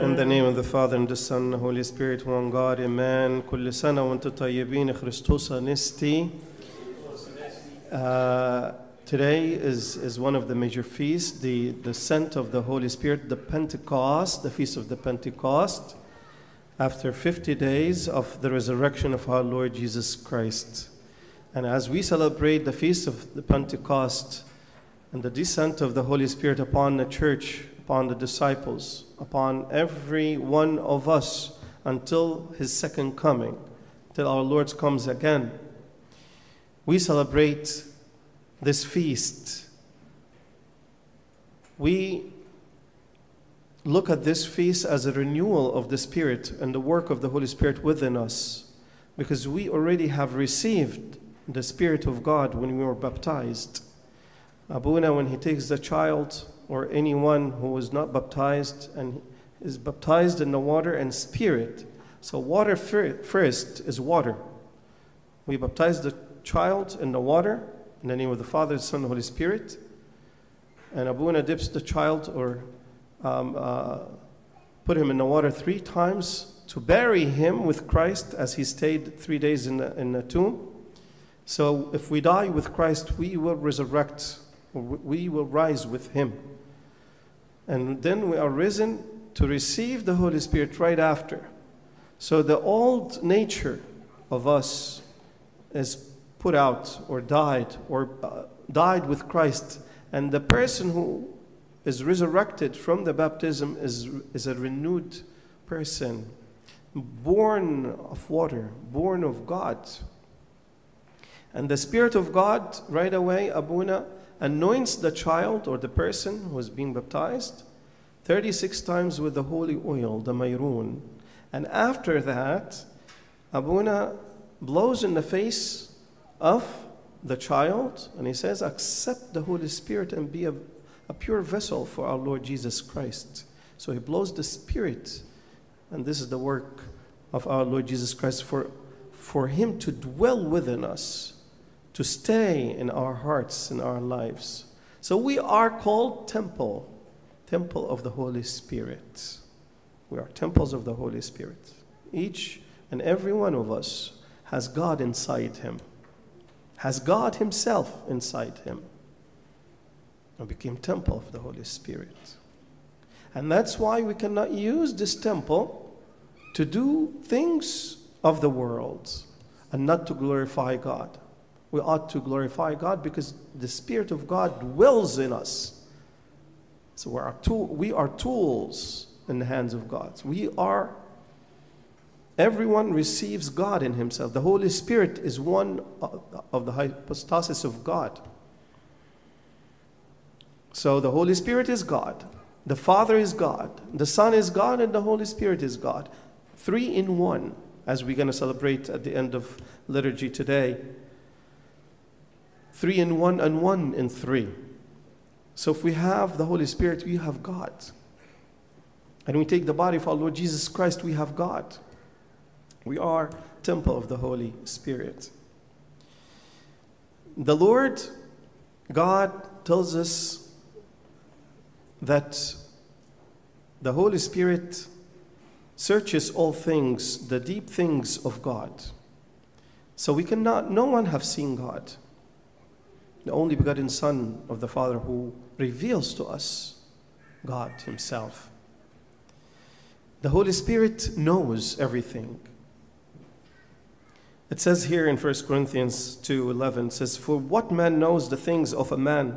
In the name of the Father, and the Son, and the Holy Spirit, one God, Amen. كل سنة وانتم طيبين خريستوسا نستي. Today is one of the major feasts, the descent of the Holy Spirit, the Pentecost, the Feast of the Pentecost, after 50 days of the resurrection of our Lord Jesus Christ. And as we celebrate the Feast of the Pentecost and the descent of the Holy Spirit upon the church, upon the disciples, upon every one of us until his second coming, till our Lord comes again. We celebrate this feast. We look at this feast as a renewal of the Spirit and the work of the Holy Spirit within us, because we already have received the Spirit of God when we were baptized. Abuna, when he takes the child, or anyone who is not baptized and is baptized in the water and spirit. So water first is water. We baptize the child in the water in the name of the Father, the Son, and the Holy Spirit. And Abuna dips the child or put him in the water 3 times to bury him with Christ as he stayed 3 days in the tomb. So if we die with Christ, we will resurrect. We will rise with him. And then we are risen to receive the Holy Spirit right after. So the old nature of us is put out or died with Christ. And the person who is resurrected from the baptism is a renewed person, born of water, born of God. And the Spirit of God right away, Abuna, anoints the child or the person who is being baptized 36 times with the holy oil, the mayroon. And after that, Abuna blows in the face of the child and he says, accept the Holy Spirit and be a pure vessel for our Lord Jesus Christ. So he blows the Spirit, and this is the work of our Lord Jesus Christ for him to dwell within us, to stay in our hearts, in our lives. So we are called temple of the Holy Spirit. We are temples of the Holy Spirit. Each and every one of us has God inside him, has God himself inside him, and became temple of the Holy Spirit. And that's why we cannot use this temple to do things of the world and not to glorify God. We ought to glorify God because the Spirit of God dwells in us. So we are tools in the hands of God. Everyone receives God in himself. The Holy Spirit is one of the hypostasis of God. So the Holy Spirit is God. The Father is God. The Son is God, and the Holy Spirit is God. 3 in 1, as we're going to celebrate at the end of liturgy today. 3 in 1 and 1 in 3. So if we have the Holy Spirit, we have God. And we take the body of our Lord Jesus Christ, we have God. We are temple of the Holy Spirit. The Lord God tells us that the Holy Spirit searches all things, the deep things of God. So no one have seen God, the only begotten Son of the Father, who reveals to us God himself. The Holy Spirit knows everything. It says here in 1 Corinthians 2:11, it says, for what man knows the things of a man,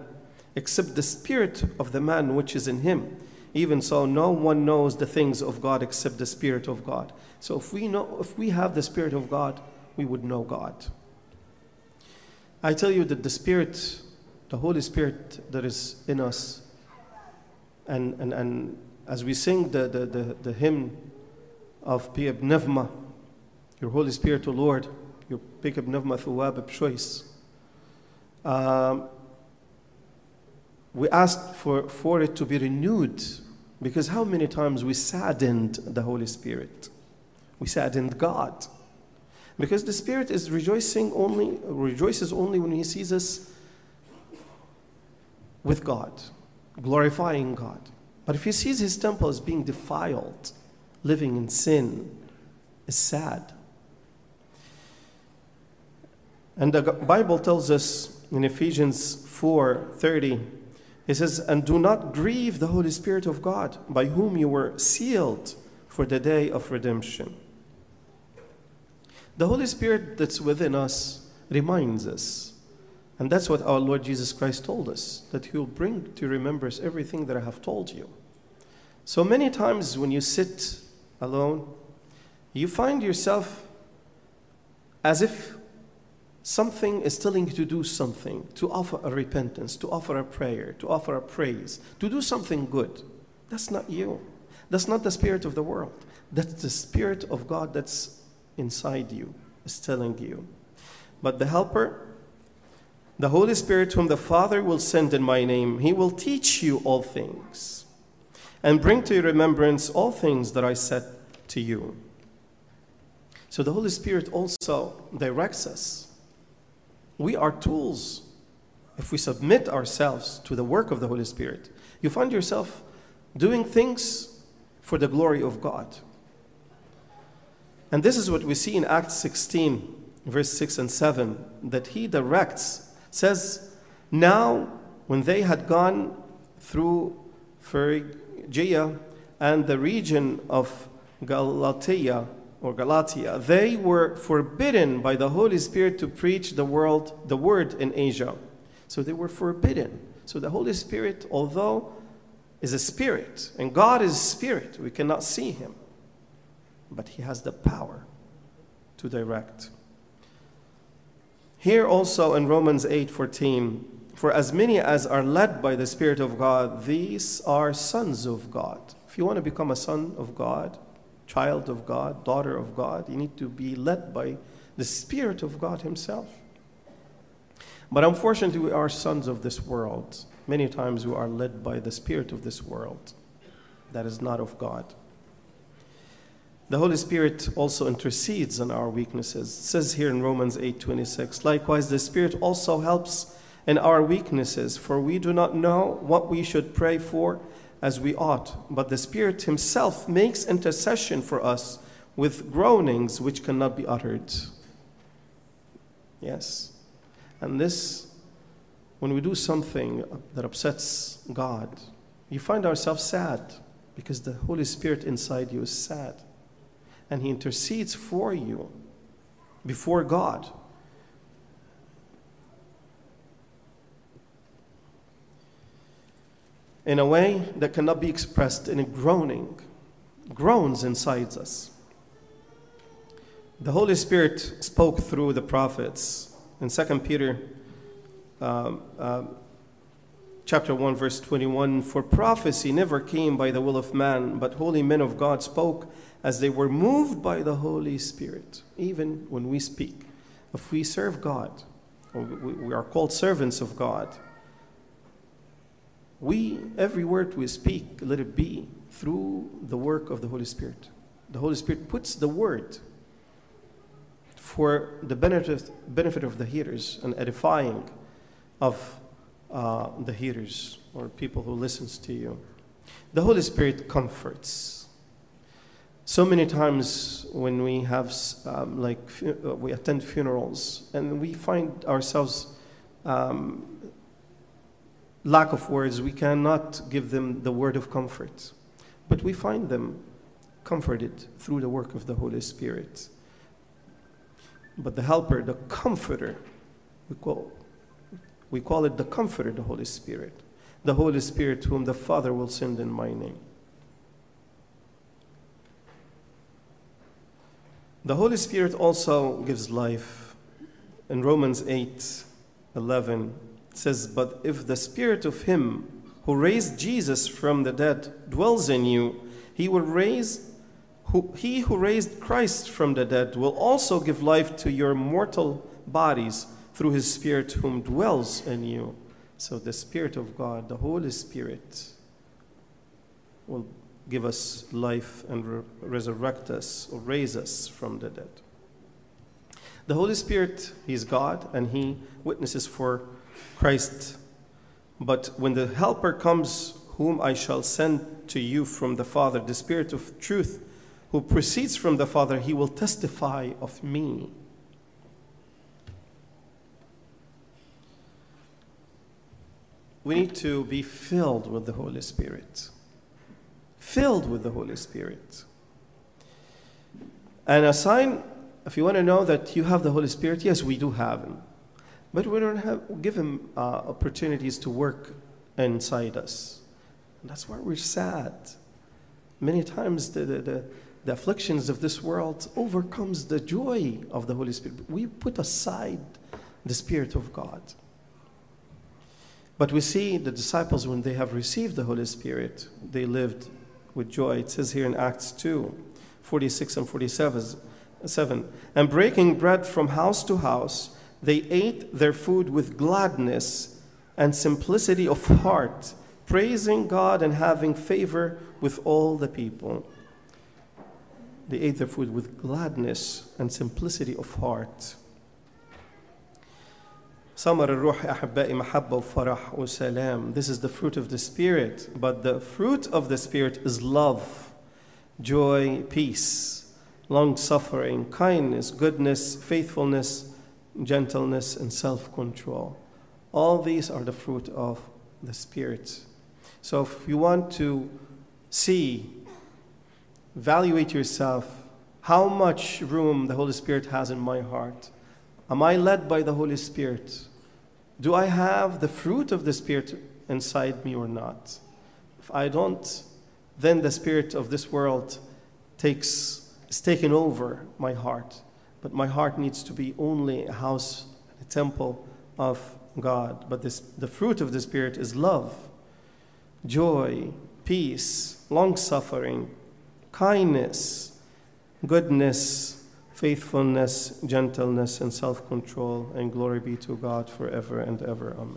except the spirit of the man which is in him? Even so, no one knows the things of God except the Spirit of God. So if we have the Spirit of God, we would know God. I tell you that the Spirit, the Holy Spirit that is in us, and as we sing the hymn of Bi'ib Nevma, your Holy Spirit, O Lord, your Bi'ib Nevma Thuwab B'Shois, we asked for it to be renewed, because how many times we saddened the Holy Spirit, we saddened God. Because the Spirit is rejoices only when he sees us with God, glorifying God. But if he sees his temple as being defiled, living in sin, is sad. And the Bible tells us in Ephesians 4:30, it says, "And do not grieve the Holy Spirit of God, by whom you were sealed for the day of redemption." The Holy Spirit that's within us reminds us. And that's what our Lord Jesus Christ told us, that He will bring to remembrance everything that I have told you. So many times when you sit alone, you find yourself as if something is telling you to do something, to offer a repentance, to offer a prayer, to offer a praise, to do something good. That's not you. That's not the spirit of the world. That's the Spirit of God that's inside you, is telling you. But the Helper, the Holy Spirit, whom the Father will send in my name, He will teach you all things and bring to your remembrance all things that I said to you. So the Holy Spirit also directs us. We are tools. If we submit ourselves to the work of the Holy Spirit, you find yourself doing things for the glory of God. And this is what we see in Acts 16, verse 6 and 7, that He directs. Says, now when they had gone through Phrygia and the region of Galatia, they were forbidden by the Holy Spirit to preach the word in Asia. So they were forbidden. So the Holy Spirit, although is a spirit, and God is spirit, we cannot see Him, but He has the power to direct. Here also in Romans 8:14, for as many as are led by the Spirit of God, these are sons of God. If you want to become a son of God, child of God, daughter of God, you need to be led by the Spirit of God Himself. But unfortunately, we are sons of this world. Many times we are led by the spirit of this world that is not of God. The Holy Spirit also intercedes on our weaknesses. It says here in Romans 8:26, likewise the Spirit also helps in our weaknesses, for we do not know what we should pray for as we ought, but the Spirit Himself makes intercession for us with groanings which cannot be uttered. Yes. And this, when we do something that upsets God, you find ourselves sad because the Holy Spirit inside you is sad. And He intercedes for you before God. In a way that cannot be expressed, in a groaning, groans inside us. The Holy Spirit spoke through the prophets. In 2 Peter chapter 1, verse 21, for prophecy never came by the will of man, but holy men of God spoke as they were moved by the Holy Spirit. Even when we speak, if we serve God, or we are called servants of God, every word we speak, let it be through the work of the Holy Spirit. The Holy Spirit puts the word for the benefit of the hearers and edifying of the hearers or people who listens to you. The Holy Spirit comforts. So many times when we have, we attend funerals and we find ourselves lack of words, we cannot give them the word of comfort. But we find them comforted through the work of the Holy Spirit. But the Helper, the Comforter, we call it the Comforter, the Holy Spirit. The Holy Spirit whom the Father will send in my name. The Holy Spirit also gives life. In Romans 8:11, it says, but if the Spirit of Him who raised Jesus from the dead dwells in you, He who raised Christ from the dead will also give life to your mortal bodies through His Spirit whom dwells in you. So the Spirit of God, the Holy Spirit, will give us life and resurrect us or raise us from the dead. The Holy Spirit, He is God and He witnesses for Christ. But when the Helper comes, whom I shall send to you from the Father, the Spirit of truth, who proceeds from the Father, he will testify of me. We need to be filled with the Holy Spirit. Filled with the Holy Spirit. And a sign, if you want to know that you have the Holy Spirit, yes, we do have him. But we don't give him opportunities to work inside us. And that's why we're sad. Many times the afflictions of this world overcomes the joy of the Holy Spirit. We put aside the Spirit of God. But we see the disciples, when they have received the Holy Spirit, they lived with joy. It says here in Acts 2, 46 and 47, and breaking bread from house to house, they ate their food with gladness and simplicity of heart, praising God and having favor with all the people. They ate their food with gladness and simplicity of heart. ثمر الروح أحبائي محبة وفرح وسلام. This is the fruit of the Spirit, but the fruit of the Spirit is love, joy, peace, long-suffering, kindness, goodness, faithfulness, gentleness, and self-control. All these are the fruit of the Spirit. So if you want to see, evaluate yourself, how much room the Holy Spirit has in my heart? Am I led by the Holy Spirit? Do I have the fruit of the Spirit inside me or not? If I don't, then the spirit of this world is taken over my heart. But my heart needs to be only a house, a temple of God. But the fruit of the Spirit is love, joy, peace, long-suffering, kindness, goodness, faithfulness, gentleness, and self-control, and glory be to God forever and ever. Amen.